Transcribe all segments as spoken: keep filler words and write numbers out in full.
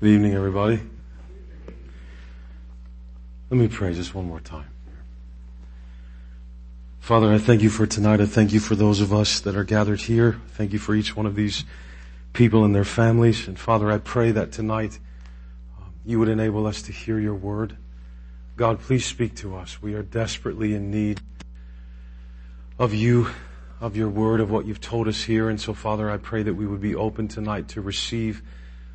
Good evening, everybody. Let me pray just one more time. Father, I thank you for tonight. I thank you for those of us that are gathered here. Thank you for each one of these people and their families. And Father, I pray that tonight um, you would enable us to hear your word. God, please speak to us. We are desperately in need of you, of your word, of what you've told us here. And so, Father, I pray that we would be open tonight to receive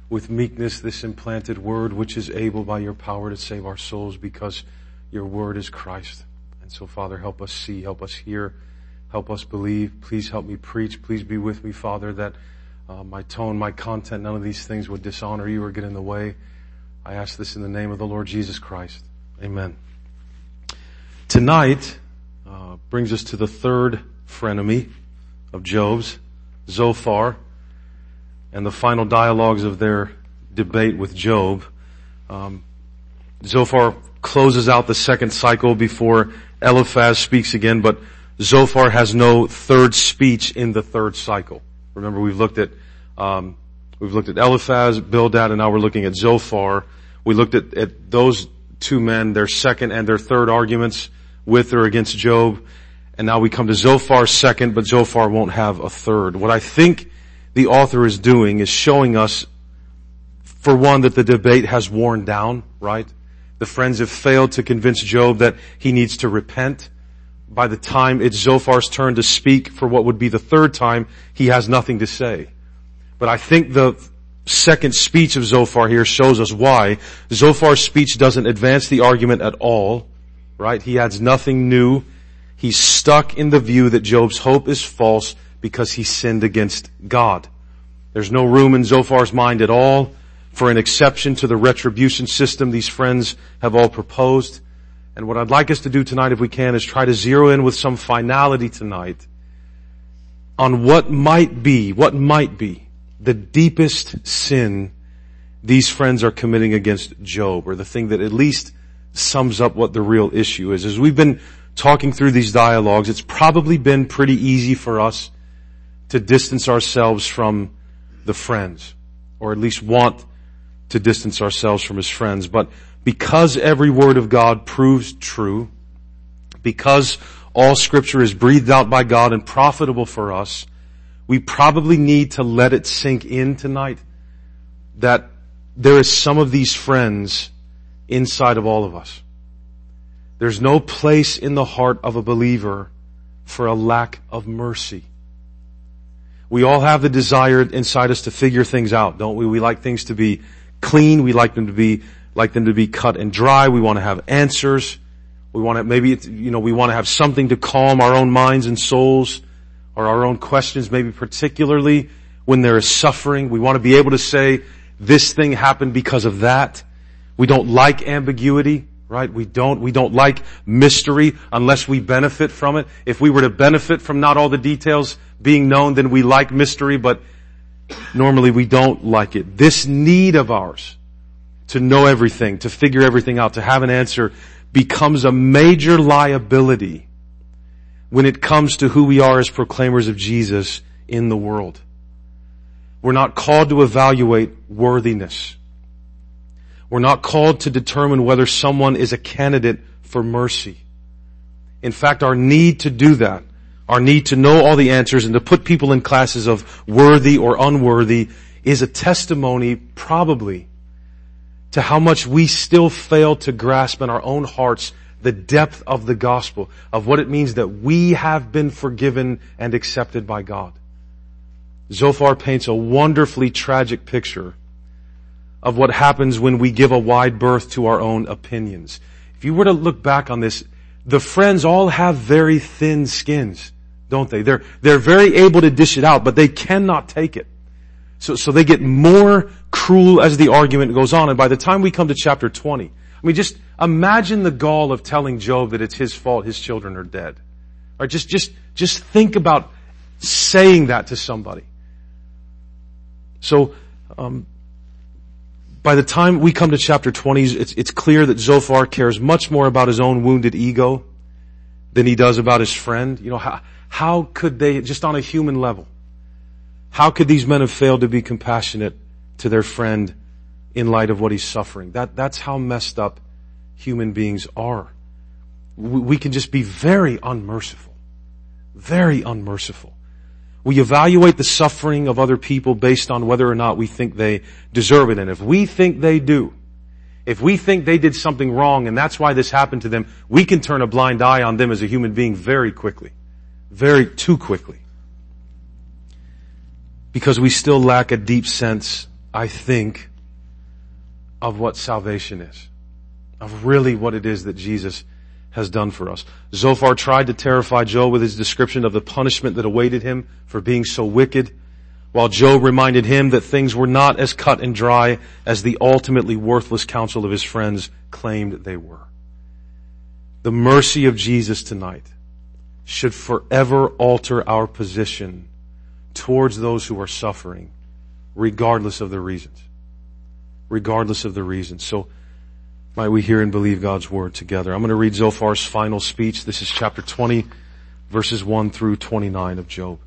with meekness this implanted word, which is able by your power to save our souls, because your word is Christ. And so, Father, help us see, help us hear, help us believe. Please help me preach. Please be with me, Father, that uh, my tone, my content, none of these things would dishonor you or get in the way. I ask this in the name of the Lord Jesus Christ. Amen. Tonight uh, brings us to the third frenemy of Job's, Zophar, and the final dialogues of their debate with Job. Um, Zophar closes out the second cycle before Eliphaz speaks again, but Zophar has no third speech in the third cycle. Remember, we've looked at um, we've looked at Eliphaz, Bildad, and now we're looking at Zophar. We looked at, at those two men, their second and their third arguments with or against Job, and now we come to Zophar's second, but Zophar won't have a third. What I think the author is doing is showing us, for one, that the debate has worn down, right? The friends have failed to convince Job that he needs to repent. By the time it's Zophar's turn to speak for what would be the third time, he has nothing to say. But I think the second speech of Zophar here shows us why. Zophar's speech doesn't advance the argument at all, right? He adds nothing new. He's stuck in the view that Job's hope is false because he sinned against God. There's no room in Zophar's mind at all for an exception to the retribution system these friends have all proposed. And what I'd like us to do tonight, if we can, is try to zero in with some finality tonight on what might be, what might be the deepest sin these friends are committing against Job, or the thing that at least sums up what the real issue is. As we've been talking through these dialogues, it's probably been pretty easy for us to distance ourselves from the friends, or at least want to distance ourselves from his friends. But because every word of God proves true, because all scripture is breathed out by God and profitable for us, we probably need to let it sink in tonight that there is some of these friends inside of all of us. There's no place in the heart of a believer for a lack of mercy. We all have the desire inside us to figure things out, don't we? We like things to be clean. We like them to be, like them to be cut and dry. We want to have answers. We want to, maybe, it's, you know, we want to have something to calm our own minds and souls, or our own questions, maybe particularly when there is suffering. We want to be able to say, this thing happened because of that. We don't like ambiguity, right? We don't, we don't like mystery unless we benefit from it. If we were to benefit from not all the details being known, then we like mystery, but normally we don't like it. This need of ours to know everything, to figure everything out, to have an answer, becomes a major liability when it comes to who we are as proclaimers of Jesus in the world. We're not called to evaluate worthiness. We're not called to determine whether someone is a candidate for mercy. In fact, our need to do that, our need to know all the answers and to put people in classes of worthy or unworthy, is a testimony probably to how much we still fail to grasp in our own hearts the depth of the gospel, of what it means that we have been forgiven and accepted by God. Zophar paints a wonderfully tragic picture of what happens when we give a wide berth to our own opinions. If you were to look back on this, the friends all have very thin skins, don't they? They're, they're very able to dish it out, but they cannot take it. So, so they get more cruel as the argument goes on. And by the time we come to chapter twenty, I mean, just imagine the gall of telling Job that it's his fault, his children are dead. All right, just, just, just think about saying that to somebody. So, um, by the time we come to chapter twenty, it's, it's clear that Zophar cares much more about his own wounded ego than he does about his friend. You know, how, how could they, just on a human level, how could these men have failed to be compassionate to their friend in light of what he's suffering. That, that's how messed up human beings are. We, we can just be very unmerciful. Very unmerciful. We evaluate the suffering of other people based on whether or not we think they deserve it. And if we think they do, if we think they did something wrong and that's why this happened to them, we can turn a blind eye on them as a human being very quickly. Very too quickly. Because we still lack a deep sense, I think, of what salvation is. Of really what it is that Jesus has done for us. Zophar tried to terrify Job with his description of the punishment that awaited him for being so wicked, while Job reminded him that things were not as cut and dry as the ultimately worthless counsel of his friends claimed they were. The mercy of Jesus tonight should forever alter our position towards those who are suffering, regardless of their reasons. Regardless of the reasons. So, might we hear and believe God's word together. I'm going to read Zophar's final speech. This is chapter twenty, verses one through twenty-nine of Job.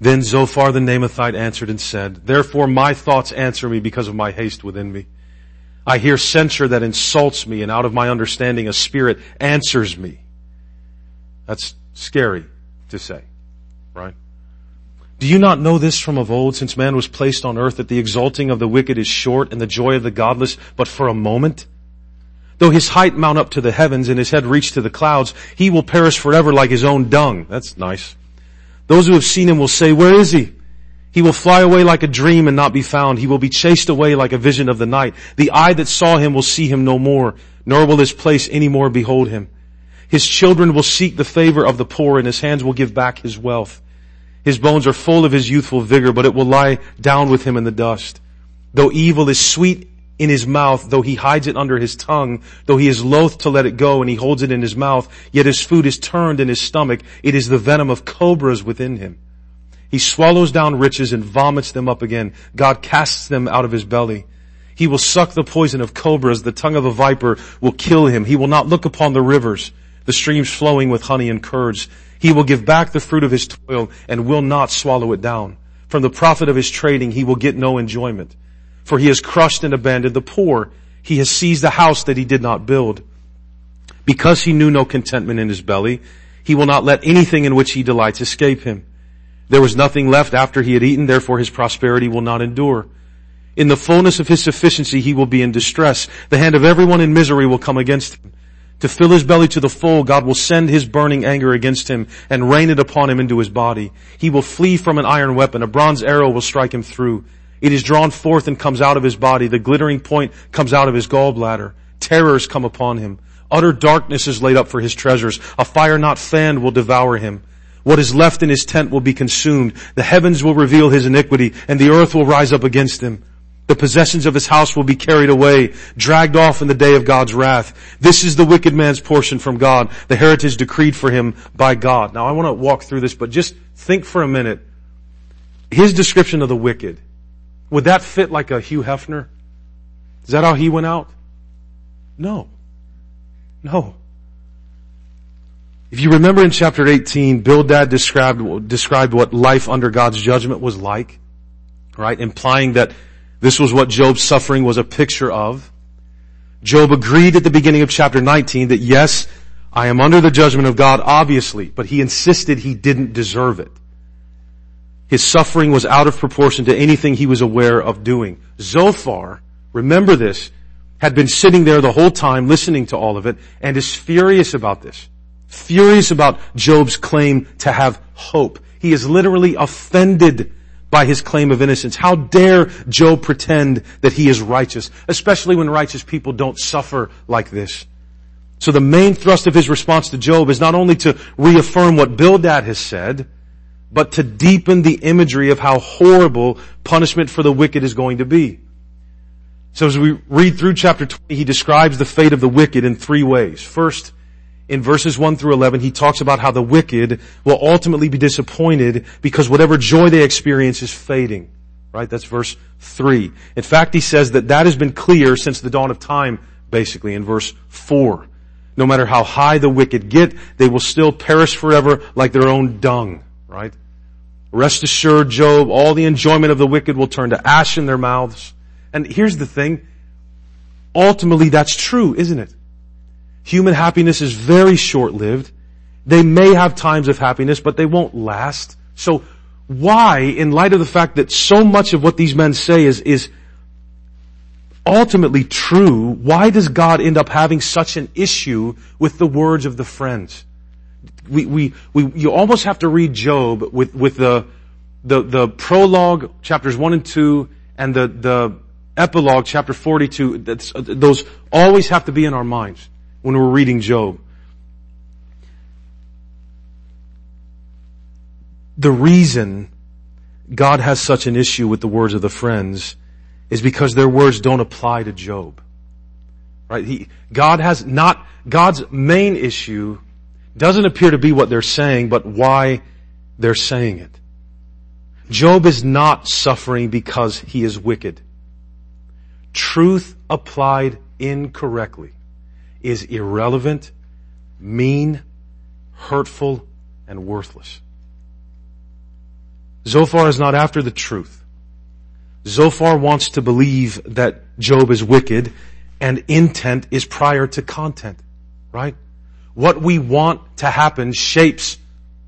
Then Zophar the Namathite answered and said, "Therefore my thoughts answer me because of my haste within me. I hear censure that insults me, and out of my understanding a spirit answers me." That's scary to say, right? "Do you not know this from of old, since man was placed on earth, that the exalting of the wicked is short and the joy of the godless but for a moment? Though his height mount up to the heavens and his head reach to the clouds, he will perish forever like his own dung." That's nice. "Those who have seen him will say, 'Where is he?' He will fly away like a dream and not be found. He will be chased away like a vision of the night. The eye that saw him will see him no more, nor will his place any more behold him. His children will seek the favor of the poor, and his hands will give back his wealth. His bones are full of his youthful vigor, but it will lie down with him in the dust. Though evil is sweet in his mouth, though he hides it under his tongue, though he is loath to let it go and he holds it in his mouth, yet his food is turned in his stomach. It is the venom of cobras within him. He swallows down riches and vomits them up again. God casts them out of his belly. He will suck the poison of cobras. The tongue of a viper will kill him. He will not look upon the rivers, the streams flowing with honey and curds. He will give back the fruit of his toil and will not swallow it down. From the profit of his trading he will get no enjoyment. For he has crushed and abandoned the poor. He has seized the house that he did not build. Because he knew no contentment in his belly, he will not let anything in which he delights escape him. There was nothing left after he had eaten, therefore his prosperity will not endure. In the fullness of his sufficiency he will be in distress. The hand of everyone in misery will come against him. To fill his belly to the full, God will send his burning anger against him and rain it upon him into his body. He will flee from an iron weapon. A bronze arrow will strike him through. It is drawn forth and comes out of his body. The glittering point comes out of his gallbladder. Terrors come upon him. Utter darkness is laid up for his treasures. A fire not fanned will devour him. What is left in his tent will be consumed. The heavens will reveal his iniquity, and the earth will rise up against him. The possessions of his house will be carried away, dragged off in the day of God's wrath. This is the wicked man's portion from God, the heritage decreed for him by God." Now I want to walk through this, but just think for a minute. His description of the wicked, would that fit like a Hugh Hefner? Is that how he went out? No. No. If you remember in chapter eighteen, Bildad described, described what life under God's judgment was like, right? Implying that this was what Job's suffering was a picture of. Job agreed at the beginning of chapter nineteen that, yes, I am under the judgment of God, obviously, but he insisted he didn't deserve it. His suffering was out of proportion to anything he was aware of doing. Zophar, remember this, had been sitting there the whole time listening to all of it and is furious about this. Furious about Job's claim to have hope. He is literally offended by his claim of innocence. How dare Job pretend that he is righteous, especially when righteous people don't suffer like this. So the main thrust of his response to Job is not only to reaffirm what Bildad has said, but to deepen the imagery of how horrible punishment for the wicked is going to be. So as we read through chapter twenty, he describes the fate of the wicked in three ways. First, in verses one through eleven, he talks about how the wicked will ultimately be disappointed because whatever joy they experience is fading. Right? That's verse three. In fact, he says that that has been clear since the dawn of time, basically, in verse four. No matter how high the wicked get, they will still perish forever like their own dung. Right? Rest assured, Job, all the enjoyment of the wicked will turn to ash in their mouths. And here's the thing. Ultimately, that's true, isn't it? Human happiness is very short-lived. They may have times of happiness, but they won't last. So why, in light of the fact that so much of what these men say is, is ultimately true, why does God end up having such an issue with the words of the friends? We, we, we, you almost have to read Job with, with the, the, the prologue, chapters one and two, and the, the epilogue, chapter forty-two. That's, those always have to be in our minds when we're reading Job. The reason God has such an issue with the words of the friends is because their words don't apply to Job. Right? He, God has not, God's main issue doesn't appear to be what they're saying, but why they're saying it. Job is not suffering because he is wicked. Truth applied incorrectly is irrelevant, mean, hurtful, and worthless. Zophar is not after the truth. Zophar wants to believe that Job is wicked, and intent is prior to content, right? What we want to happen shapes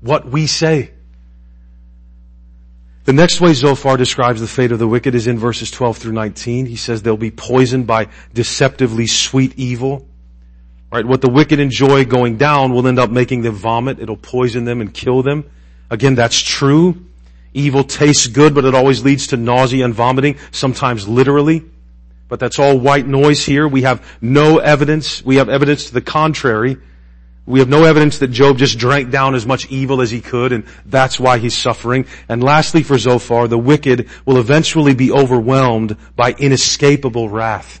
what we say. The next way Zophar describes the fate of the wicked is in verses twelve through nineteen. He says they'll be poisoned by deceptively sweet evil. Right? What the wicked enjoy going down will end up making them vomit. It'll poison them and kill them. Again, that's true. Evil tastes good, but it always leads to nausea and vomiting, sometimes literally. But that's all white noise here. We have no evidence. We have evidence to the contrary. We have no evidence that Job just drank down as much evil as he could, and that's why he's suffering. And lastly, for Zophar, the wicked will eventually be overwhelmed by inescapable wrath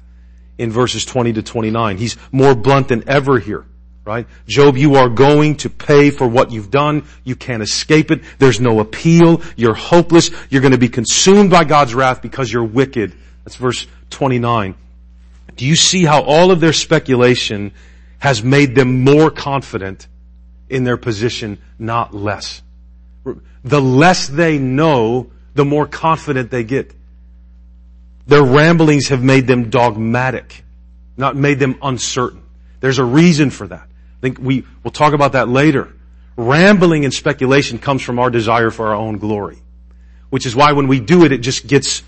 in verses twenty to twenty-nine. He's more blunt than ever here. Right? Job, you are going to pay for what you've done. You can't escape it. There's no appeal. You're hopeless. You're going to be consumed by God's wrath because you're wicked. That's verse twenty-nine. Do you see how all of their speculation has made them more confident in their position, not less? The less they know, the more confident they get. Their ramblings have made them dogmatic, not made them uncertain. There's a reason for that. I think we will talk about that later. Rambling and speculation comes from our desire for our own glory, which is why when we do it, it just gets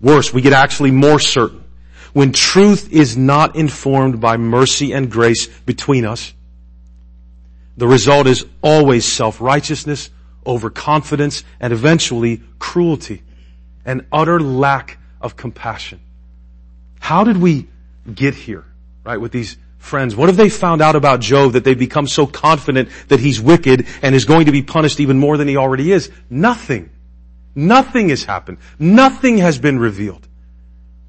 worse. We get actually more certain. When truth is not informed by mercy and grace between us, the result is always self-righteousness, overconfidence, and eventually cruelty, and utter lack of compassion. How did we get here, right, with these friends? What have they found out about Job that they've become so confident that he's wicked and is going to be punished even more than he already is? Nothing. Nothing has happened. Nothing has been revealed.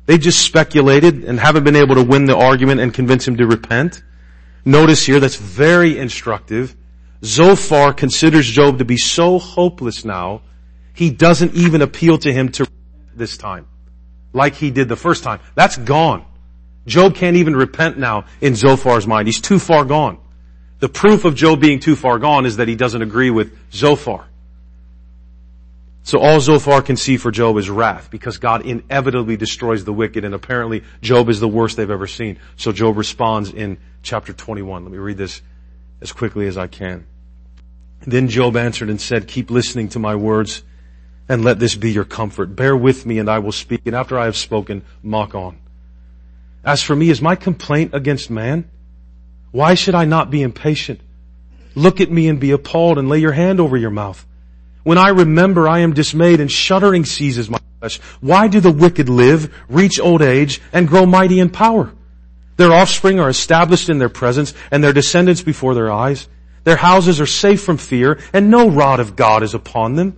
They just speculated and haven't been able to win the argument and convince him to repent. Notice here, that's very instructive. Zophar considers Job to be so hopeless now, he doesn't even appeal to him to repent this time, like he did the first time. That's gone. Job can't even repent now in Zophar's mind. He's too far gone. The proof of Job being too far gone is that he doesn't agree with Zophar. So all Zophar can see for Job is wrath, because God inevitably destroys the wicked, and apparently Job is the worst they've ever seen. So Job responds in chapter twenty-one. Let me read this as quickly as I can. Then Job answered and said, "Keep listening to my words, and let this be your comfort. Bear with me, and I will speak, and after I have spoken, mock on. As for me, is my complaint against man? Why should I not be impatient? Look at me and be appalled, and lay your hand over your mouth. When I remember, I am dismayed, and shuddering seizes my flesh. Why do the wicked live, reach old age, and grow mighty in power? Their offspring are established in their presence, and their descendants before their eyes. Their houses are safe from fear, and no rod of God is upon them.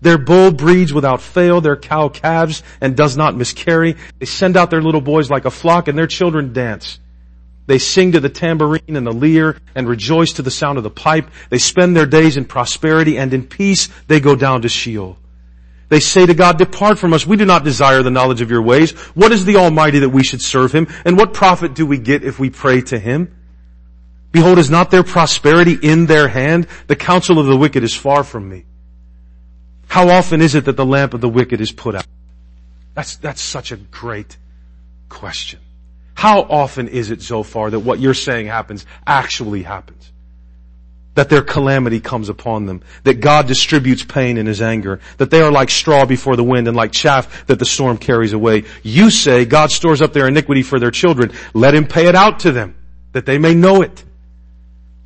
Their bull breeds without fail, their cow calves, and does not miscarry. They send out their little boys like a flock, and their children dance. They sing to the tambourine and the lyre, and rejoice to the sound of the pipe. They spend their days in prosperity, and in peace they go down to Sheol. They say to God, 'Depart from us. We do not desire the knowledge of your ways. What is the Almighty that we should serve him? And what profit do we get if we pray to him? Behold, is not their prosperity in their hand? The counsel of the wicked is far from me. How often is it that the lamp of the wicked is put out? That's, that's such a great question. How often is it, Zophar, that what you're saying happens actually happens? That their calamity comes upon them, that God distributes pain in his anger, that they are like straw before the wind and like chaff that the storm carries away. You say God stores up their iniquity for their children. Let him pay it out to them, that they may know it.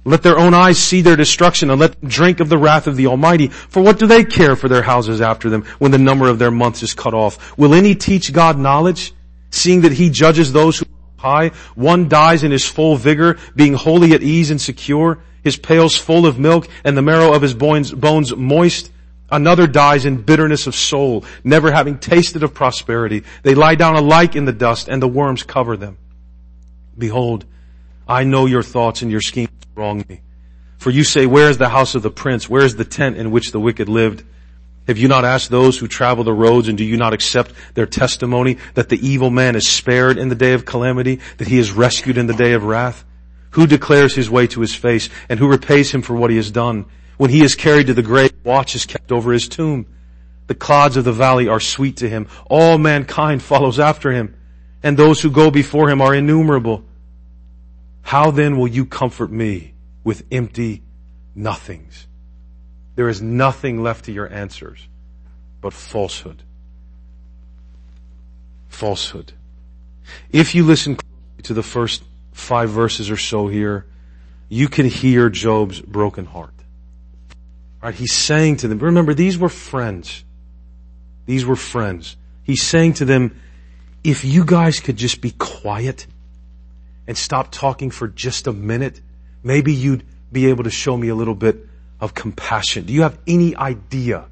Let their own eyes see their destruction, and let them drink of the wrath of the Almighty. For what do they care for their houses after them when the number of their months is cut off? Will any teach God knowledge, seeing that he judges those who high? One dies in his full vigor, being wholly at ease and secure, his pails full of milk, and the marrow of his bones moist. Another dies in bitterness of soul, never having tasted of prosperity. They lie down alike in the dust, and the worms cover them. Behold, I know your thoughts, and your schemes wrong me. For you say, where is the house of the prince? Where is the tent in which the wicked lived? Have you not asked those who travel the roads, and do you not accept their testimony that the evil man is spared in the day of calamity, that he is rescued in the day of wrath? Who declares his way to his face, and who repays him for what he has done? When he is carried to the grave, watch is kept over his tomb. The clods of the valley are sweet to him. All mankind follows after him, and those who go before him are innumerable. How then will you comfort me with empty nothings? There is nothing left to your answers but falsehood. Falsehood. If you listen to the first five verses or so here, you can hear Job's broken heart. Right? He's saying to them, remember, these were friends. These were friends. He's saying to them, if you guys could just be quiet and stop talking for just a minute, maybe you'd be able to show me a little bit of compassion. Do you have any idea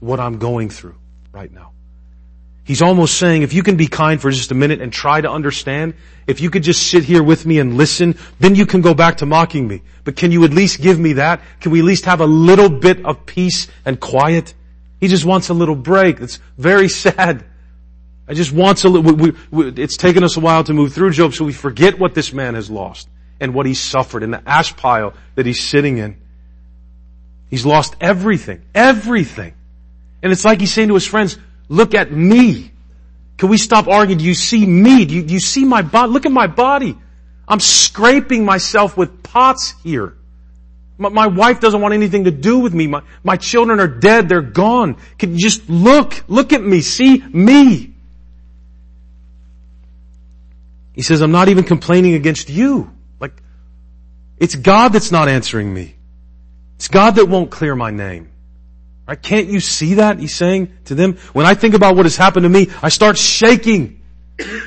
what I'm going through right now? He's almost saying, if you can be kind for just a minute and try to understand, if you could just sit here with me and listen, then you can go back to mocking me. But can you at least give me that? Can we at least have a little bit of peace and quiet? He just wants a little break. It's very sad. I just wants a little, we, we, it's taken us a while to move through Job, so we forget what this man has lost and what he suffered and the ash pile that he's sitting in. He's lost everything, everything. And it's like he's saying to his friends, look at me. Can we stop arguing? Do you see me? Do you, do you see my body? Look at my body. I'm scraping myself with pots here. My, my wife doesn't want anything to do with me. My, my children are dead. They're gone. Can you just look? Look at me. See me. He says, I'm not even complaining against you. Like, it's God that's not answering me. It's God that won't clear my name. Right? Can't you see that? He's saying to them, when I think about what has happened to me, I start shaking.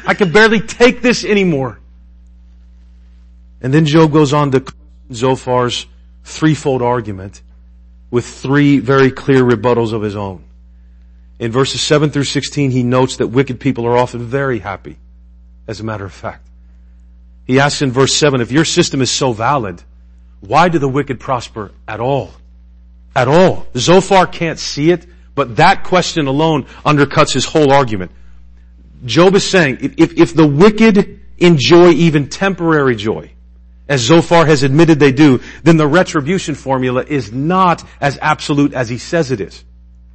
I can barely take this anymore. And then Job goes on to Zophar's threefold argument with three very clear rebuttals of his own. In verses seven through sixteen, he notes that wicked people are often very happy, as a matter of fact. He asks in verse seven, if your system is so valid, why do the wicked prosper at all? At all. Zophar can't see it, but that question alone undercuts his whole argument. Job is saying, if, if, if the wicked enjoy even temporary joy, as Zophar has admitted they do, then the retribution formula is not as absolute as he says it is,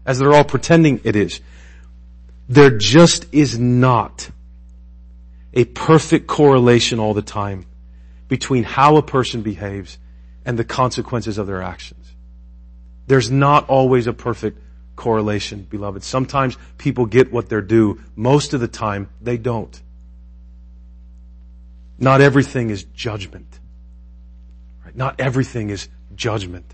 as they're all pretending it is. There just is not a perfect correlation all the time between how a person behaves and the consequences of their actions. There's not always a perfect correlation, beloved. Sometimes people get what they're due. Most of the time, they don't. Not everything is judgment. Right? Not everything is judgment.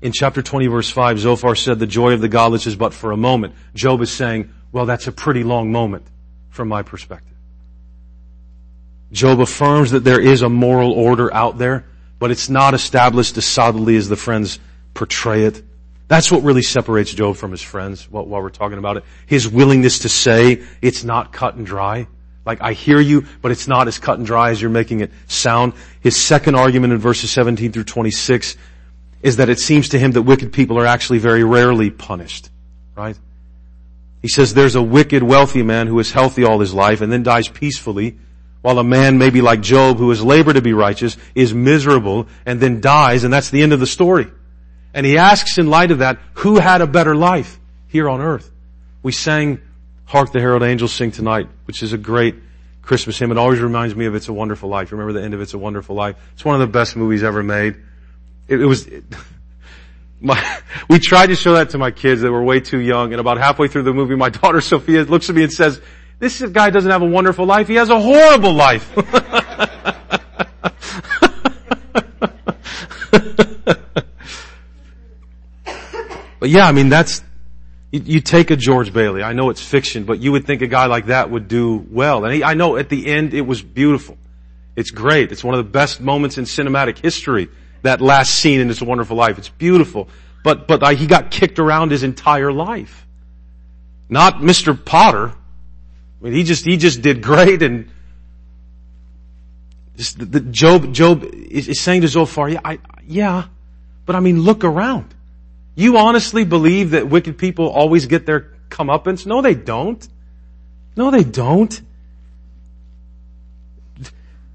In chapter twenty, verse five, Zophar said, the joy of the godless is but for a moment. Job is saying, well, that's a pretty long moment from my perspective. Job affirms that there is a moral order out there, but it's not established as solidly as the friends portray it. That's what really separates Job from his friends while we're talking about it. His willingness to say it's not cut and dry. Like, I hear you, but it's not as cut and dry as you're making it sound. His second argument in verses seventeen through twenty-six is that it seems to him that wicked people are actually very rarely punished, right? He says there's a wicked, wealthy man who is healthy all his life and then dies peacefully, while a man maybe like Job, who has labored to be righteous, is miserable and then dies, and that's the end of the story. And he asks in light of that, who had a better life here on earth? We sang Hark the Herald Angels Sing Tonight, which is a great Christmas hymn. It always reminds me of It's a Wonderful Life. Remember the end of It's a Wonderful Life? It's one of the best movies ever made. It, it was... It, my, we tried to show that to my kids that were way too young, and about halfway through the movie, my daughter Sophia looks at me and says, "This guy doesn't have a wonderful life, he has a horrible life." But yeah, I mean, that's... You, you take a George Bailey. I know it's fiction, but you would think a guy like that would do well. And he, I know at the end, it was beautiful. It's great. It's one of the best moments in cinematic history, that last scene in It's a Wonderful Life. It's beautiful. But, but I, he got kicked around his entire life. Not Mister Potter. I mean, he just, he just did great, and just the, the Job, Job is, is saying to Zophar, yeah, I, yeah, but I mean, look around. You honestly believe that wicked people always get their comeuppance? No, they don't. No, they don't.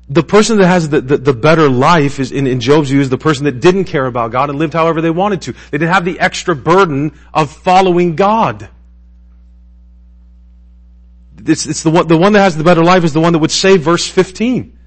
The person that has the, the, the better life is, in, in Job's view, is the person that didn't care about God and lived however they wanted to. They didn't have the extra burden of following God. It's, it's the one, the one that has the better life is the one that would say verse fifteen.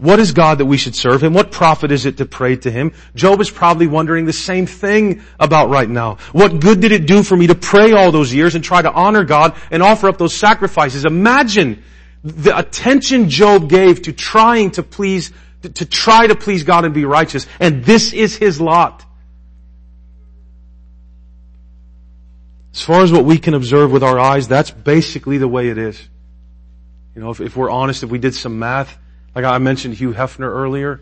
What is God that we should serve Him? What profit is it to pray to Him? Job is probably wondering the same thing about right now. What good did it do for me to pray all those years and try to honor God and offer up those sacrifices? Imagine the attention Job gave to trying to please, to try to please God and be righteous. And this is his lot. As far as what we can observe with our eyes, that's basically the way it is. You know, if, if we're honest, if we did some math, like I mentioned Hugh Hefner earlier,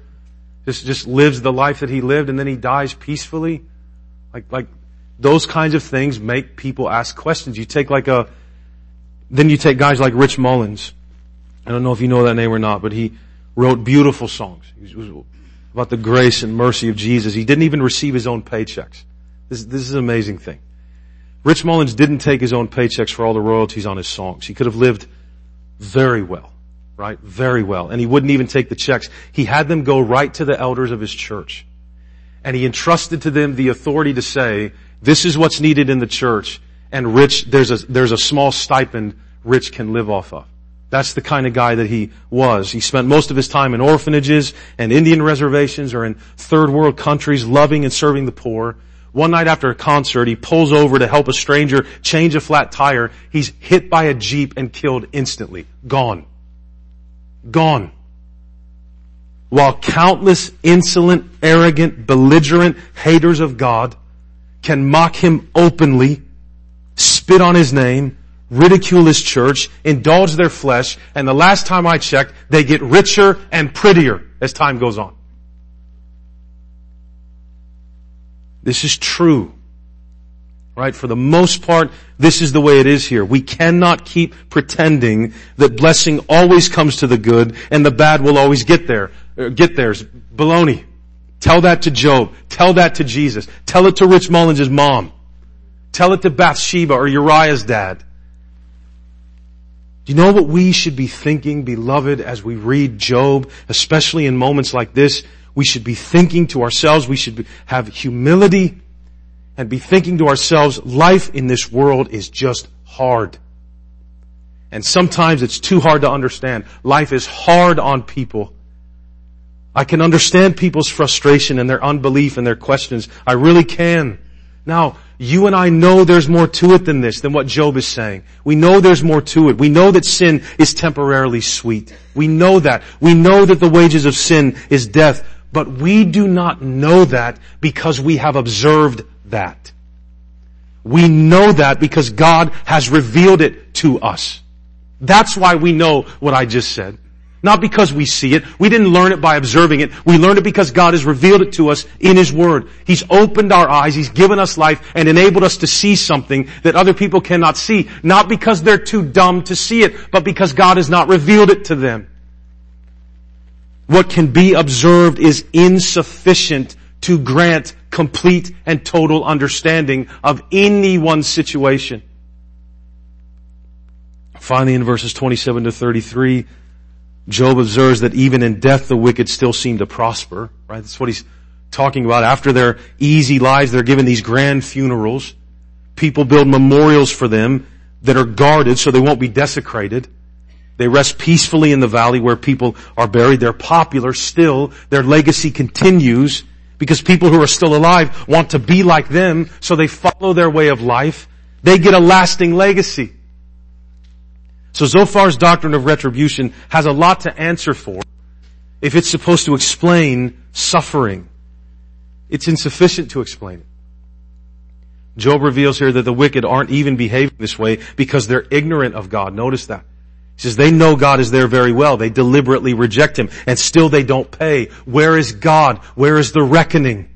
just, just lives the life that he lived and then he dies peacefully. Like, like those kinds of things make people ask questions. You take like a, then you take guys like Rich Mullins. I don't know if you know that name or not, but he wrote beautiful songs. He was about the grace and mercy of Jesus. He didn't even receive his own paychecks. This, this is an amazing thing. Rich Mullins didn't take his own paychecks for all the royalties on his songs. He could have lived very well. Right? Very well. And he wouldn't even take the checks. He had them go right to the elders of his church. And he entrusted to them the authority to say, this is what's needed in the church. And Rich, there's a, there's a small stipend Rich can live off of. That's the kind of guy that he was. He spent most of his time in orphanages and Indian reservations or in third world countries loving and serving the poor. One night after a concert, he pulls over to help a stranger change a flat tire. He's hit by a Jeep and killed instantly. Gone. Gone. While countless insolent, arrogant, belligerent haters of God can mock Him openly, spit on His name, ridicule His church, indulge their flesh, and the last time I checked, they get richer and prettier as time goes on. This is true. Right? For the most part, this is the way it is here. We cannot keep pretending that blessing always comes to the good and the bad will always get there. Get theirs. Baloney. Tell that to Job. Tell that to Jesus. Tell it to Rich Mullins' mom. Tell it to Bathsheba or Uriah's dad. Do you know what we should be thinking, beloved, as we read Job, especially in moments like this? We should be thinking to ourselves, we should have humility, and be thinking to ourselves, life in this world is just hard. And sometimes it's too hard to understand. Life is hard on people. I can understand people's frustration and their unbelief and their questions. I really can. Now, you and I know there's more to it than this, than what Job is saying. We know there's more to it. We know that sin is temporarily sweet. We know that. We know that the wages of sin is death. But we do not know that because we have observed that. We know that because God has revealed it to us. That's why we know what I just said. Not because we see it. We didn't learn it by observing it. We learned it because God has revealed it to us in His Word. He's opened our eyes. He's given us life and enabled us to see something that other people cannot see. Not because they're too dumb to see it, but because God has not revealed it to them. What can be observed is insufficient to grant complete and total understanding of anyone's situation. Finally, in verses twenty-seven to thirty-three, Job observes that even in death the wicked still seem to prosper. Right? That's what he's talking about. After their easy lives, they're given these grand funerals. People build memorials for them. that are guarded so they won't be desecrated. They rest peacefully in the valley where people are buried. They're popular still. Their legacy continues because people who are still alive want to be like them, so they follow their way of life. They get a lasting legacy. So Zophar's doctrine of retribution has a lot to answer for if it's supposed to explain suffering. It's insufficient to explain it. Job reveals here that the wicked aren't even behaving this way because they're ignorant of God. Notice that. He says they know God is there very well. They deliberately reject Him, and still they don't pay. Where is God? Where is the reckoning?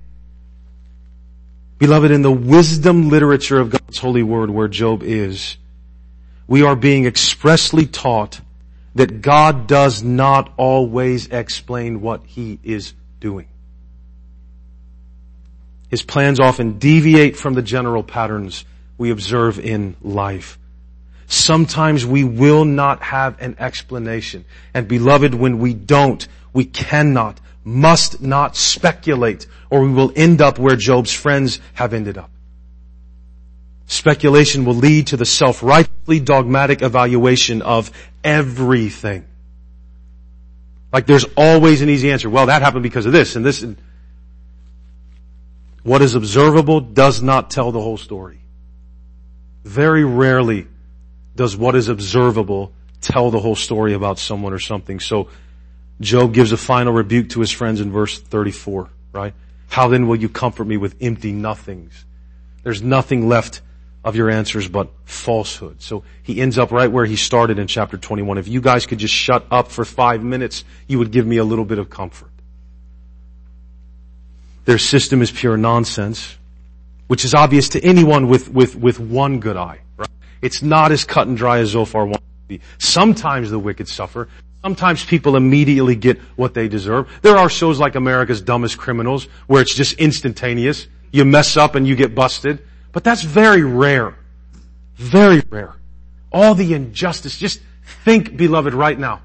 Beloved, in the wisdom literature of God's holy word where Job is, we are being expressly taught that God does not always explain what He is doing. His plans often deviate from the general patterns we observe in life. Sometimes we will not have an explanation. And beloved, when we don't, we cannot, must not speculate, or we will end up where Job's friends have ended up. Speculation will lead to the self-righteously dogmatic evaluation of everything. Like there's always an easy answer. Well, that happened because of this and this. And what is observable does not tell the whole story. Very rarely does what is observable tell the whole story about someone or something. So Job gives a final rebuke to his friends in verse thirty-four, right? How then will you comfort me with empty nothings? There's nothing left of your answers but falsehood. So he ends up right where he started in chapter twenty-one. If you guys could just shut up for five minutes, you would give me a little bit of comfort. Their system is pure nonsense, which is obvious to anyone with, with, with one good eye, right? It's not as cut and dry as Zophar wants to be. Sometimes the wicked suffer. Sometimes people immediately get what they deserve. There are shows like America's Dumbest Criminals where it's just instantaneous. You mess up and you get busted. But that's very rare. Very rare. All the injustice. Just think, beloved, right now,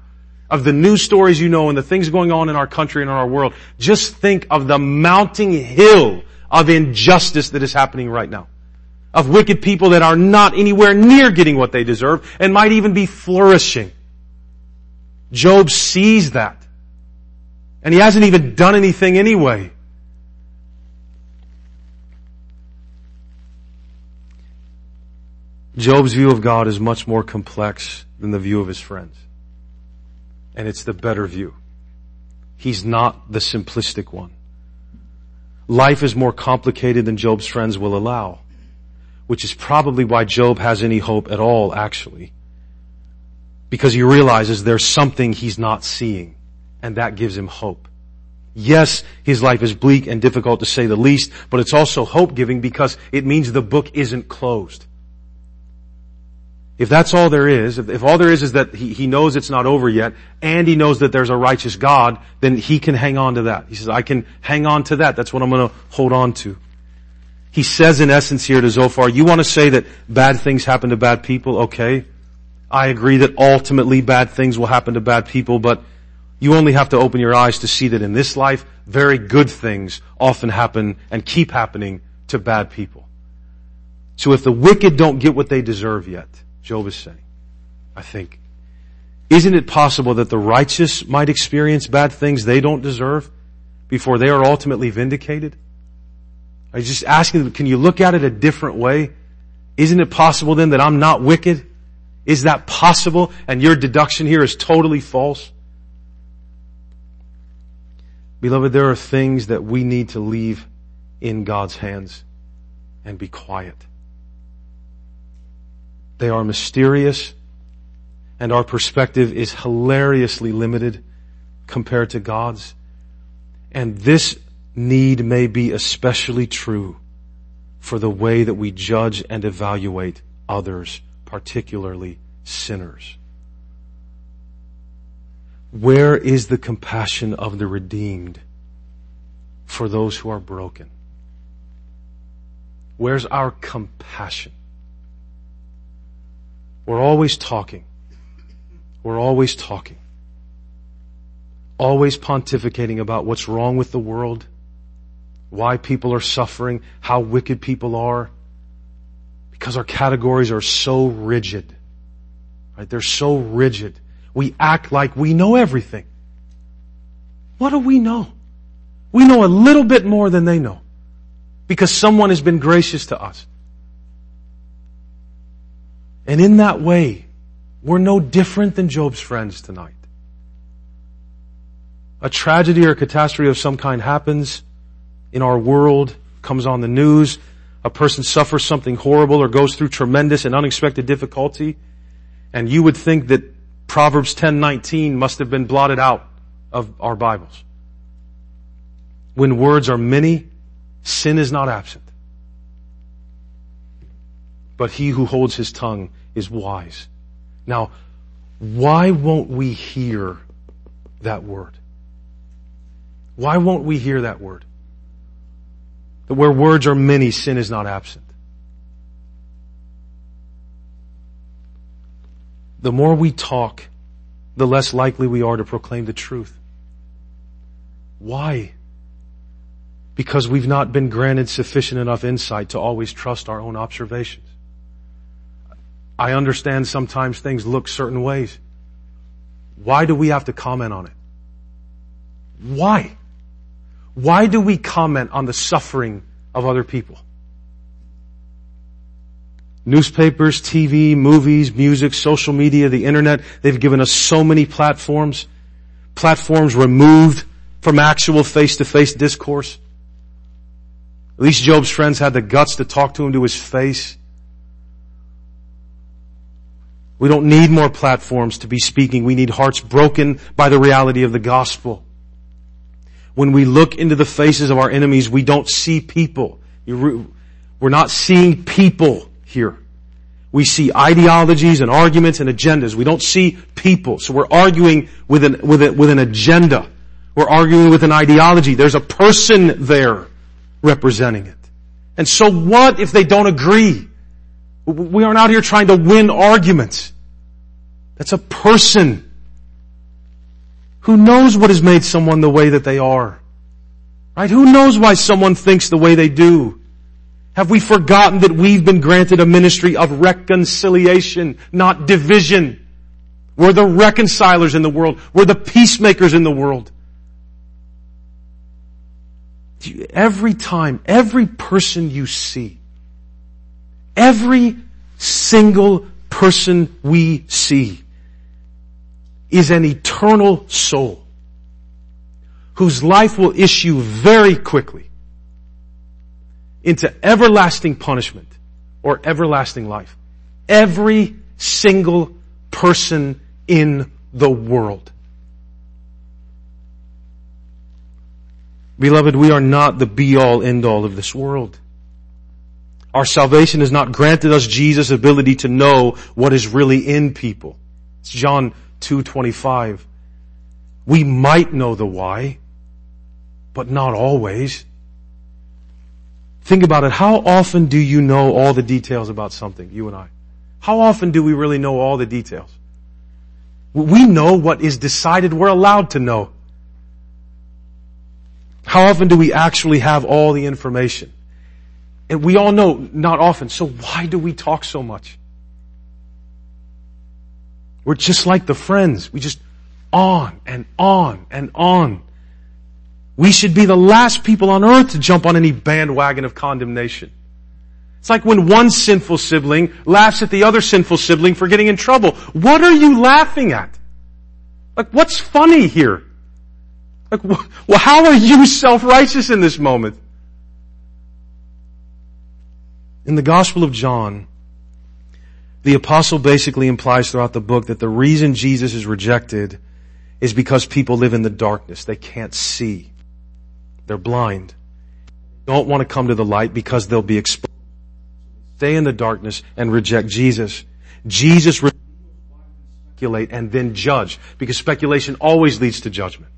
of the news stories you know and the things going on in our country and in our world. Just think of the mounting hill of injustice that is happening right now. Of wicked people that are not anywhere near getting what they deserve and might even be flourishing. Job sees that. And he hasn't even done anything anyway. Job's view of God is much more complex than the view of his friends. And it's the better view. He's not the simplistic one. Life is more complicated than Job's friends will allow, which is probably why Job has any hope at all, actually. Because he realizes there's something he's not seeing, and that gives him hope. Yes, his life is bleak and difficult to say the least, but it's also hope-giving because it means the book isn't closed. If that's all there is, if, if all there is is that he, he knows it's not over yet, and he knows that there's a righteous God, then he can hang on to that. He says, I can hang on to that. That's what I'm going to hold on to. He says in essence here to Zophar, you want to say that bad things happen to bad people? Okay. I agree that ultimately bad things will happen to bad people, but you only have to open your eyes to see that in this life, very good things often happen and keep happening to bad people. So if the wicked don't get what they deserve yet, Job is saying, I think, isn't it possible that the righteous might experience bad things they don't deserve before they are ultimately vindicated? I was just asking, can you look at it a different way? Isn't it possible then that I'm not wicked? Is that possible? And your deduction here is totally false? Beloved, there are things that we need to leave in God's hands and be quiet. They are mysterious, and our perspective is hilariously limited compared to God's. And this need may be especially true for the way that we judge and evaluate others, particularly sinners. Where is the compassion of the redeemed for those who are broken? Where's our compassion? We're always talking. We're always talking. Always pontificating about what's wrong with the world, why people are suffering, how wicked people are. because our categories are so rigid. Right? They're so rigid. We act like we know everything. What do we know? We know a little bit more than they know because someone has been gracious to us. And in that way, we're no different than Job's friends tonight. A tragedy or a catastrophe of some kind happens in our world, comes on the news. A person suffers something horrible or goes through tremendous and unexpected difficulty. And you would think that Proverbs ten nineteen must have been blotted out of our Bibles. When words are many, sin is not absent. But he who holds his tongue is wise. Now, why won't we hear that word? Why won't we hear that word? That where words are many, sin is not absent. The more we talk, the less likely we are to proclaim the truth. Why? Because we've not been granted sufficient enough insight to always trust our own observations. I understand sometimes things look certain ways. Why do we have to comment on it? Why? Why do we comment on the suffering of other people? Newspapers, T V, movies, music, social media, the internet, they've given us so many platforms, platforms removed from actual face-to-face discourse. At least Job's friends had the guts to talk to him to his face. We don't need more platforms to be speaking. We need hearts broken by the reality of the gospel. When we look into the faces of our enemies, we don't see people. We're not seeing people here. We see ideologies and arguments and agendas. We don't see people. So we're arguing with an, with a, with an agenda. We're arguing with an ideology. There's a person there representing it. And so what if they don't agree? We aren't out here trying to win arguments. That's a person who knows what has made someone the way that they are. Right? Who knows why someone thinks the way they do? Have we forgotten that we've been granted a ministry of reconciliation, not division? We're the reconcilers in the world. We're the peacemakers in the world. Every time, every person you see, every single person we see is an eternal soul whose life will issue very quickly into everlasting punishment or everlasting life. Every single person in the world. Beloved, we are not the be-all, end-all of this world. Our salvation has not granted us Jesus' ability to know what is really in people. It's John two twenty-five. We might know the why, but not always. Think about it. How often do you know all the details about something, you and I? How often do we really know all the details? We know what is decided we're allowed to know. How often do we actually have all the information? And we all know, not often. So why do we talk so much? We're just like the friends. We just on and on and on. We should be the last people on earth to jump on any bandwagon of condemnation. It's like when one sinful sibling laughs at the other sinful sibling for getting in trouble. What are you laughing at? Like, what's funny here? Like, wh- well, how are you self-righteous in this moment? In the Gospel of John, the apostle basically implies throughout the book that the reason Jesus is rejected is because people live in the darkness. They can't see. They're blind. They don't want to come to the light because they'll be exposed. Stay in the darkness and reject Jesus. Jesus refuses to speculate and then judge, because speculation always leads to judgment.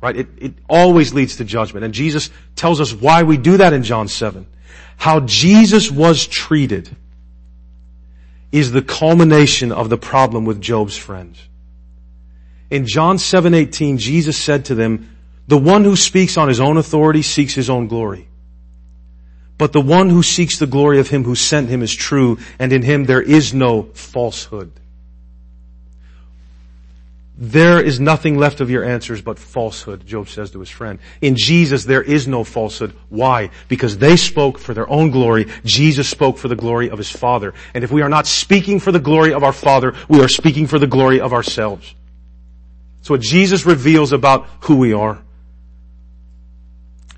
Right? It, it always leads to judgment. And Jesus tells us why we do that in John seven. How Jesus was treated is the culmination of the problem with Job's friends. In John seven eighteen, Jesus said to them, "The one who speaks on his own authority seeks his own glory. But the one who seeks the glory of him who sent him is true, and in him there is no falsehood. There is nothing left of your answers but falsehood, Job says to his friend. In Jesus there is no falsehood. Why? Because they spoke for their own glory. Jesus spoke for the glory of his Father. And if we are not speaking for the glory of our Father, we are speaking for the glory of ourselves. It's what Jesus reveals about who we are.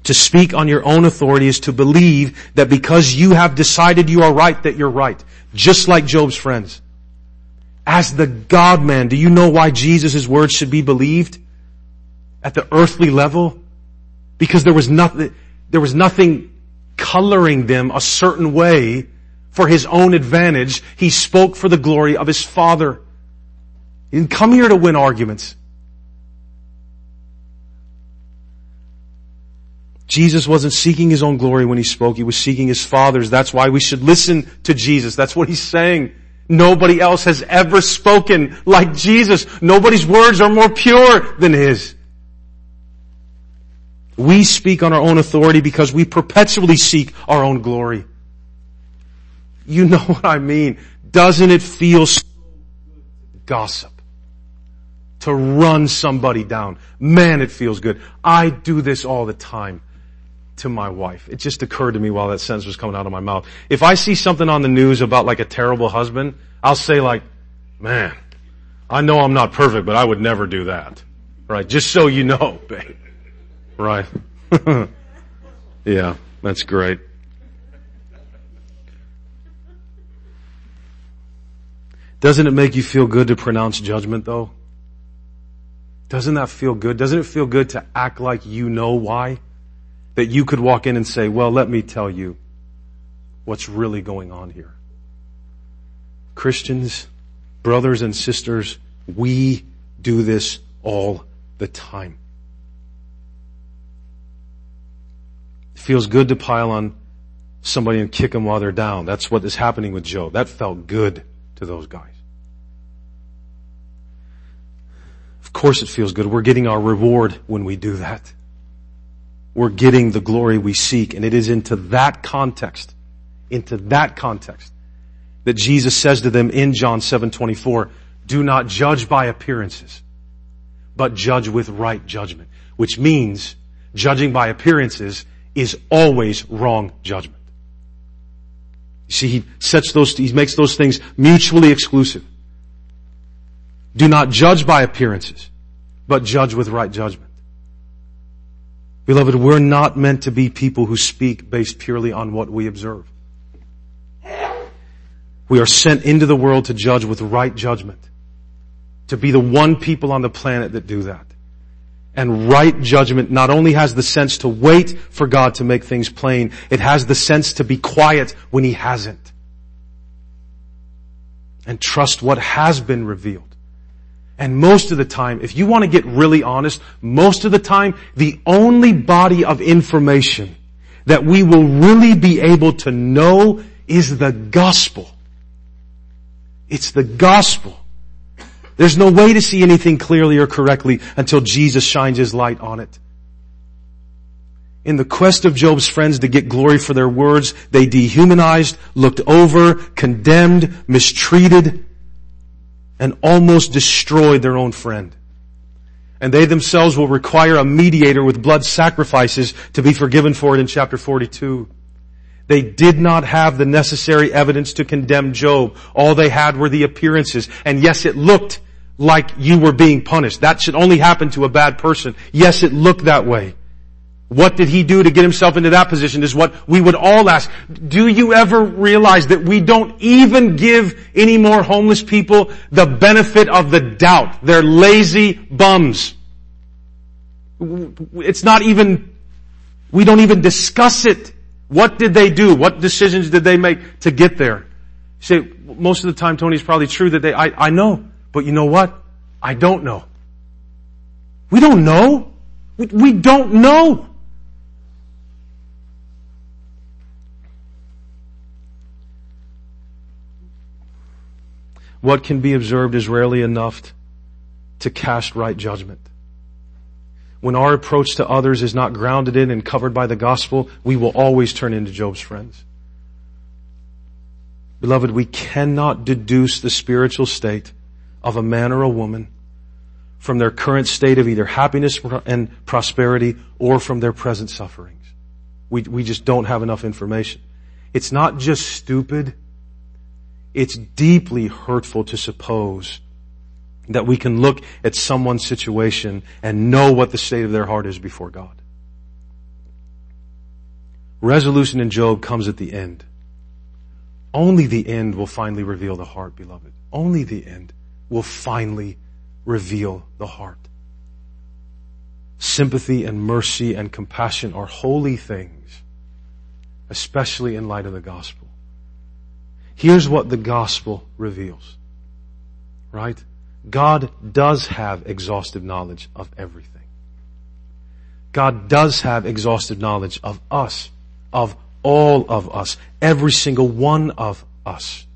To speak on your own authority is to believe that because you have decided you are right, that you're right. Just like Job's friends. As the God-man, do you know why Jesus' words should be believed at the earthly level? Because there was nothing, there was nothing coloring them a certain way for his own advantage. He spoke for the glory of his Father. He didn't come here to win arguments. Jesus wasn't seeking his own glory when he spoke. He was seeking his Father's. That's why we should listen to Jesus. That's what he's saying. Nobody else has ever spoken like Jesus. Nobody's words are more pure than his. We speak on our own authority because we perpetually seek our own glory. You know what I mean. Doesn't it feel so good to gossip? To run somebody down. Man, it feels good. I do this all the time to my wife. It just occurred to me while that sentence was coming out of my mouth. If I see something on the news about like a terrible husband, I'll say like, man, I know I'm not perfect, but I would never do that. Right? Just so you know, babe. Right? Yeah, that's great. Doesn't it make you feel good to pronounce judgment though? Doesn't that feel good? Doesn't it feel good to act like you know why? That you could walk in and say, well, let me tell you what's really going on here. Christians, brothers and sisters, we do this all the time. It feels good to pile on somebody and kick them while they're down. That's what is happening with Job. That felt good to those guys. Of course it feels good. We're getting our reward when we do that. We're getting the glory we seek. And it is into that context, into that context, that Jesus says to them in John seven twenty-four, do not judge by appearances, but judge with right judgment. Which means judging by appearances is always wrong judgment. You see, he sets those, he makes those things mutually exclusive. Do not judge by appearances, but judge with right judgment. Beloved, we're not meant to be people who speak based purely on what we observe. We are sent into the world to judge with right judgment. To be the one people on the planet that do that. And right judgment not only has the sense to wait for God to make things plain, it has the sense to be quiet when he hasn't. And trust what has been revealed. And most of the time, if you want to get really honest, most of the time, the only body of information that we will really be able to know is the gospel. It's the gospel. There's no way to see anything clearly or correctly until Jesus shines his light on it. In the quest of Job's friends to get glory for their words, they dehumanized, looked over, condemned, mistreated, and almost destroyed their own friend. And they themselves will require a mediator with blood sacrifices to be forgiven for it in chapter forty-two. They did not have the necessary evidence to condemn Job. All they had were the appearances. And yes, it looked like you were being punished. That should only happen to a bad person. Yes, it looked that way. What did he do to get himself into that position is what we would all ask. Do you ever realize that we don't even give any more homeless people the benefit of the doubt? They're lazy bums. It's not even, we don't even discuss it. What did they do? What decisions did they make to get there? You say, most of the time, Tony, it's probably true that they, I, I know, but you know what? I don't know. We don't know. We don't know. What can be observed is rarely enough to cast right judgment. when our approach to others is not grounded in and covered by the gospel, we will always turn into Job's friends. Beloved, we cannot deduce the spiritual state of a man or a woman from their current state of either happiness and prosperity or from their present sufferings. We, we just don't have enough information. It's not just stupid. It's deeply hurtful to suppose that we can look at someone's situation and know what the state of their heart is before God. Resolution in Job comes at the end. Only the end will finally reveal the heart, beloved. Only the end will finally reveal the heart. Sympathy and mercy and compassion are holy things, especially in light of the gospel. Here's what the gospel reveals, right? God does have exhaustive knowledge of everything. God does have exhaustive knowledge of us, of all of us, every single one of us.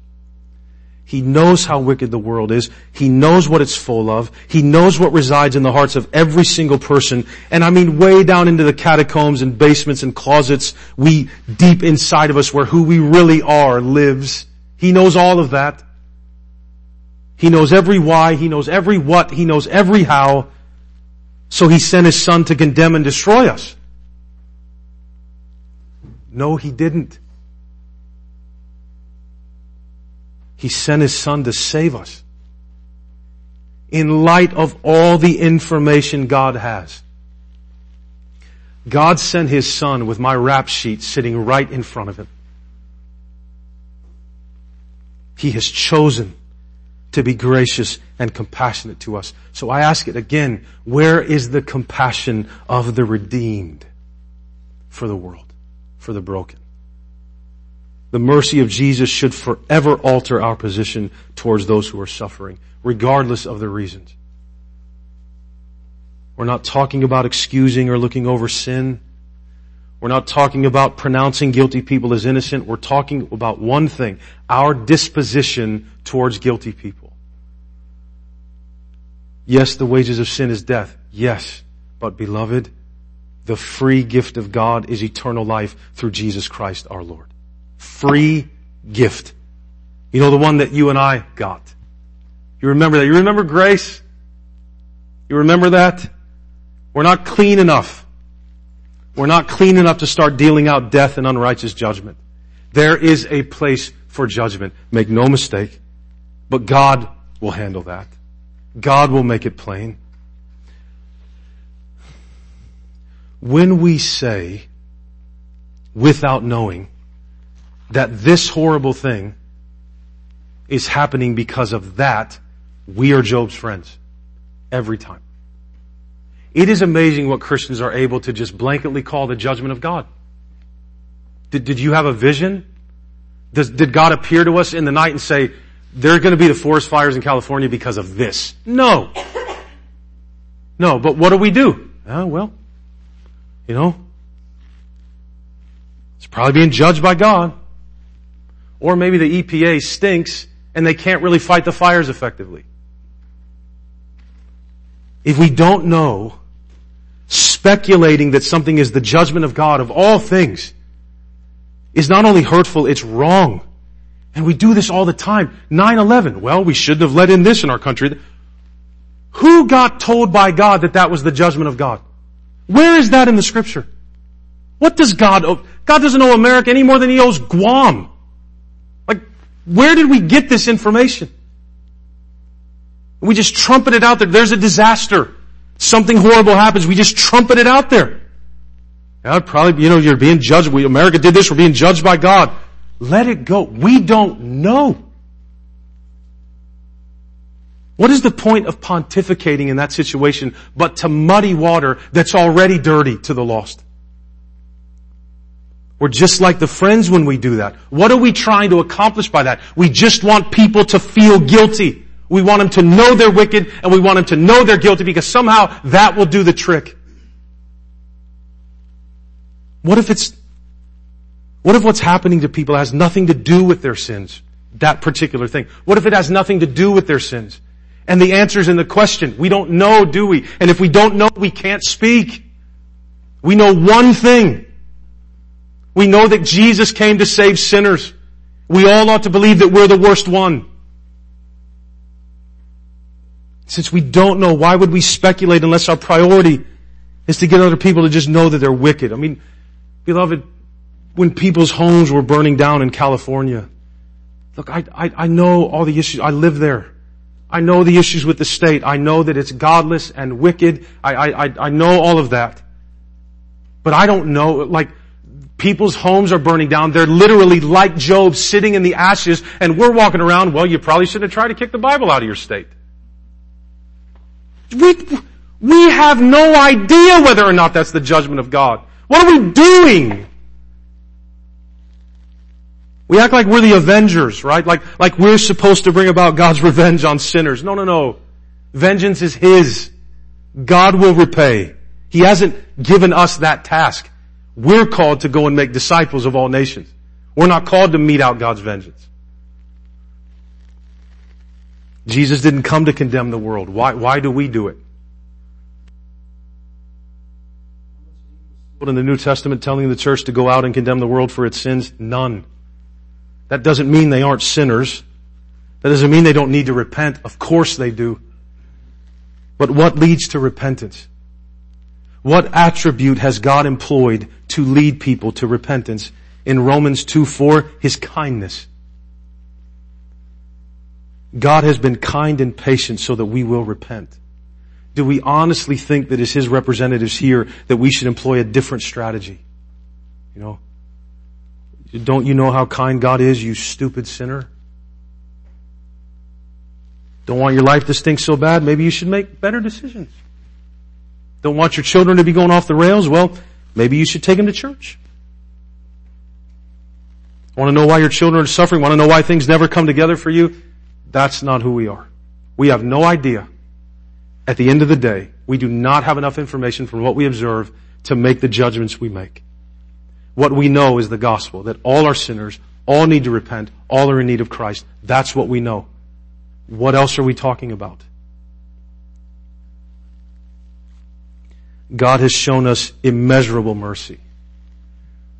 He knows how wicked the world is. He knows what it's full of. He knows what resides in the hearts of every single person. And I mean way down into the catacombs and basements and closets, we deep inside of us where who we really are lives. He knows all of that. He knows every why, He knows every what, He knows every how. So He sent His Son to condemn and destroy us. No, He didn't. He sent His Son to save us. In light of all the information God has, God sent His Son with my rap sheet sitting right in front of Him. He has chosen to be gracious and compassionate to us. So I ask it again, where is the compassion of the redeemed for the world, for the broken? The mercy of Jesus should forever alter our position towards those who are suffering, regardless of the reasons. We're not talking about excusing or looking over sin. We're not talking about pronouncing guilty people as innocent. We're talking about one thing, our disposition towards guilty people. Yes, the wages of sin is death. Yes. But beloved, the free gift of God is eternal life through Jesus Christ our Lord. Free gift. You know, the one that you and I got. You remember that. You remember grace? You remember that? We're not clean enough. We're not clean enough to start dealing out death and unrighteous judgment. There is a place for judgment. Make no mistake. But God will handle that. God will make it plain. When we say, without knowing, that this horrible thing is happening because of that, we are Job's friends. Every time. It is amazing what Christians are able to just blanketly call the judgment of God. Did, did you have a vision? Does, did God appear to us in the night and say, there are going to be the forest fires in California because of this? No. No, but what do we do? Ah, well, you know, it's probably being judged by God. Or maybe the E P A stinks and they can't really fight the fires effectively. If we don't know, speculating that something is the judgment of God of all things is not only hurtful, it's wrong. And we do this all the time. nine eleven, well, we shouldn't have let in this in our country. Who got told by God that that was the judgment of God? Where is that in the scripture? What does God owe? God doesn't owe America any more than He owes Guam. Like, where did we get this information? We just trumpet it out there. There's a disaster. Something horrible happens. We just trumpet it out there. Yeah, probably, you know, you're being judged. We, America did this. We're being judged by God. Let it go. We don't know. What is the point of pontificating in that situation but to muddy water that's already dirty to the lost? We're just like the friends when we do that. What are we trying to accomplish by that? We just want people to feel guilty. We want them to know they're wicked, and we want them to know they're guilty because somehow that will do the trick. What if it's, what if what's happening to people has nothing to do with their sins? That particular thing. What if it has nothing to do with their sins? And the answer's in the question. We don't know, do we? And if we don't know, we can't speak. We know one thing. We know that Jesus came to save sinners. We all ought to believe that we're the worst one. Since we don't know, why would we speculate unless our priority is to get other people to just know that they're wicked? I mean, beloved, when people's homes were burning down in California, look, I, I, I know all the issues. I live there. I know the issues with the state. I know that it's godless and wicked. I, I, I know all of that. But I don't know, like, people's homes are burning down. They're literally like Job, sitting in the ashes, and we're walking around, well, you probably shouldn't have tried to kick the Bible out of your state. We, we have no idea whether or not that's the judgment of God. What are we doing? We act like we're the avengers, right? Like, like we're supposed to bring about God's revenge on sinners. No, no, no. Vengeance is His. God will repay. He hasn't given us that task. We're called to go and make disciples of all nations. We're not called to mete out God's vengeance. Jesus didn't come to condemn the world. Why, why do we do it? In the New Testament telling the church to go out and condemn the world for its sins? None. That doesn't mean they aren't sinners. That doesn't mean they don't need to repent. Of course they do. But what leads to repentance? What attribute has God employed to lead people to repentance? In Romans two four, His kindness. God has been kind and patient so that we will repent. Do we honestly think that as His representatives here that we should employ a different strategy? You know, don't you know how kind God is, you stupid sinner? Don't want your life to stink so bad? Maybe you should make better decisions. Don't want your children to be going off the rails? Well, maybe you should take them to church. Want to know why your children are suffering? Want to know why things never come together for you? That's not who we are. We have no idea. At the end of the day, we do not have enough information from what we observe to make the judgments we make. What we know is the gospel, that all are sinners, all need to repent, all are in need of Christ. That's what we know. What else are we talking about? God has shown us immeasurable mercy.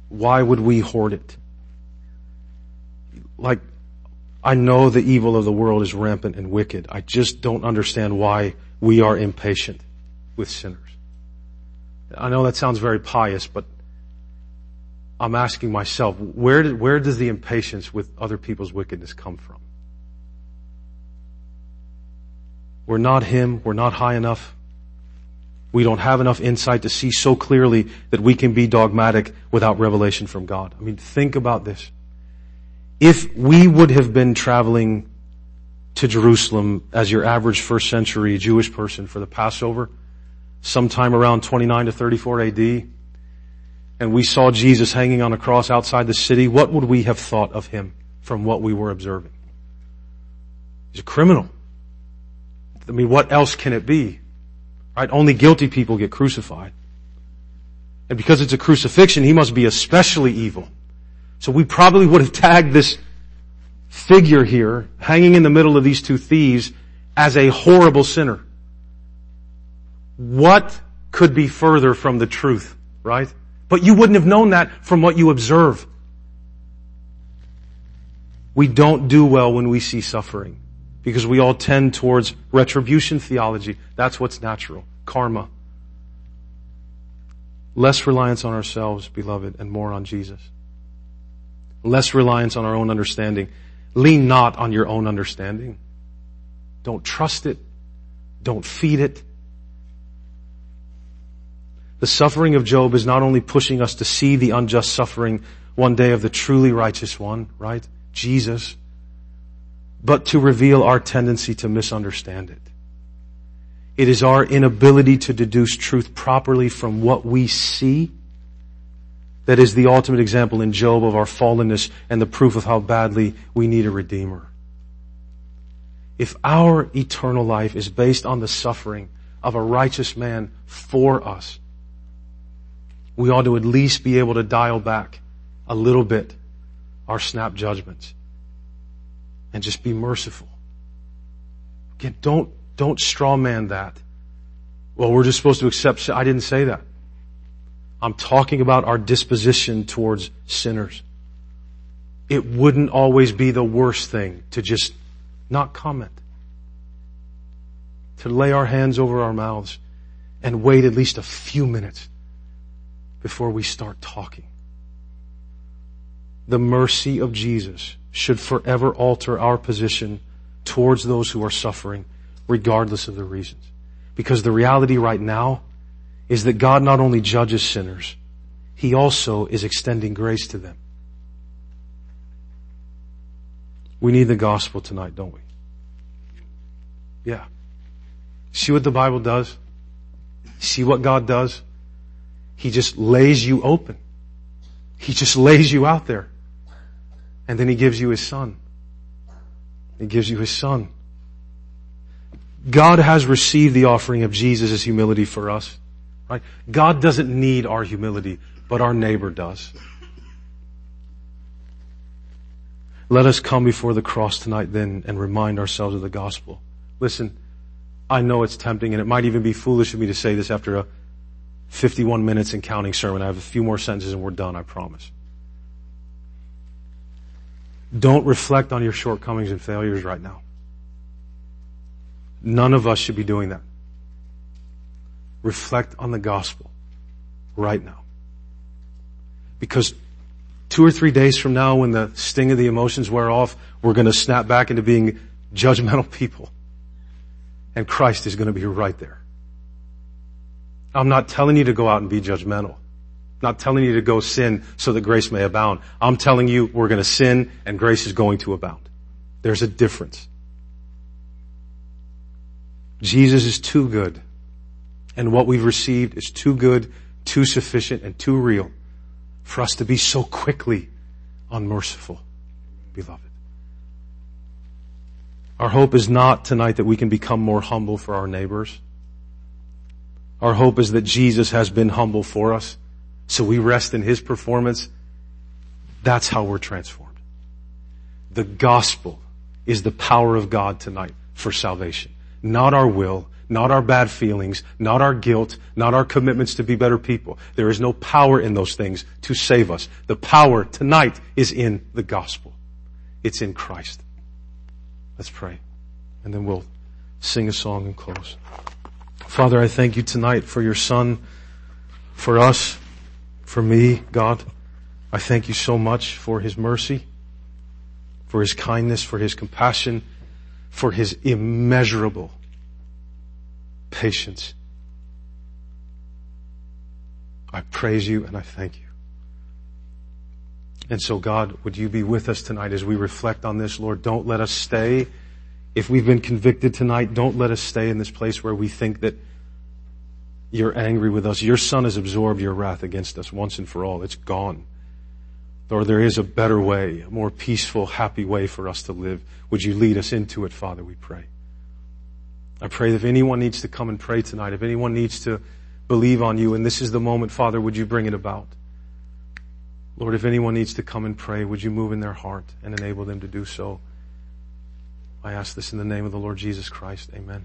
Why would we hoard it? Like, I know the evil of the world is rampant and wicked. I just don't understand why we are impatient with sinners. I know that sounds very pious, but I'm asking myself, where, did, where does the impatience with other people's wickedness come from? We're not Him. We're not high enough. We don't have enough insight to see so clearly that we can be dogmatic without revelation from God. I mean, think about this. If we would have been traveling to Jerusalem as your average first century Jewish person for the Passover, sometime around twenty-nine to thirty-four A D, and we saw Jesus hanging on a cross outside the city, what would we have thought of Him from what we were observing? He's a criminal. I mean, what else can it be? Right? Only guilty people get crucified. And because it's a crucifixion, He must be especially evil. So we probably would have tagged this figure here, hanging in the middle of these two thieves, as a horrible sinner. What could be further from the truth, right? But you wouldn't have known that from what you observe. We don't do well when we see suffering because we all tend towards retribution theology. That's what's natural, karma. Less reliance on ourselves, beloved, and more on Jesus. Less reliance on our own understanding. Lean not on your own understanding. Don't trust it. Don't feed it. The suffering of Job is not only pushing us to see the unjust suffering one day of the truly righteous one, right? Jesus, but to reveal our tendency to misunderstand it. It is our inability to deduce truth properly from what we see that is the ultimate example in Job of our fallenness and the proof of how badly we need a Redeemer. If our eternal life is based on the suffering of a righteous man for us, we ought to at least be able to dial back a little bit our snap judgments and just be merciful. Again, don't Don't straw man that. Well, we're just supposed to accept. I didn't say that. I'm talking about our disposition towards sinners. It wouldn't always be the worst thing to just not comment, to lay our hands over our mouths and wait at least a few minutes before we start talking. The mercy of Jesus should forever alter our position towards those who are suffering, regardless of their reasons. Because the reality right now is that God not only judges sinners, He also is extending grace to them. We need the gospel tonight, don't we? Yeah. See what the Bible does? See what God does? He just lays you open. He just lays you out there. And then He gives you His Son. He gives you His Son. God has received the offering of Jesus' humility for us. Right? God doesn't need our humility, but our neighbor does. Let us come before the cross tonight then and remind ourselves of the gospel. Listen, I know it's tempting, and it might even be foolish of me to say this after a fifty-one minutes and counting sermon. I have a few more sentences and we're done, I promise. Don't reflect on your shortcomings and failures right now. None of us should be doing that. Reflect on the gospel right now. Because two or three days from now, when the sting of the emotions wear off, we're going to snap back into being judgmental people. And Christ is going to be right there. I'm not telling you to go out and be judgmental. I'm not telling you to go sin so that grace may abound. I'm telling you we're going to sin and grace is going to abound. There's a difference. Jesus is too good. And what we've received is too good, too sufficient, and too real for us to be so quickly unmerciful, beloved. Our hope is not tonight that we can become more humble for our neighbors. Our hope is that Jesus has been humble for us, so we rest in His performance. That's how we're transformed. The gospel is the power of God tonight for salvation. Not our will, not our bad feelings, not our guilt, not our commitments to be better people. There is no power in those things to save us. The power tonight is in the gospel. It's in Christ. Let's pray, and then we'll sing a song and close. Father, I thank You tonight for Your Son, for us, for me, God. I thank You so much for His mercy, for His kindness, for His compassion, for His immeasurable patience. I praise You and I thank You. And so, God, would You be with us tonight as we reflect on this, Lord? Don't let us stay. If we've been convicted tonight, don't let us stay in this place where we think that You're angry with us. Your Son has absorbed Your wrath against us once and for all. It's gone. Lord, there is a better way, a more peaceful, happy way for us to live. Would You lead us into it, Father, we pray. I pray that if anyone needs to come and pray tonight, if anyone needs to believe on You, and this is the moment, Father, would You bring it about? Lord, if anyone needs to come and pray, would You move in their heart and enable them to do so? I ask this in the name of the Lord Jesus Christ. Amen.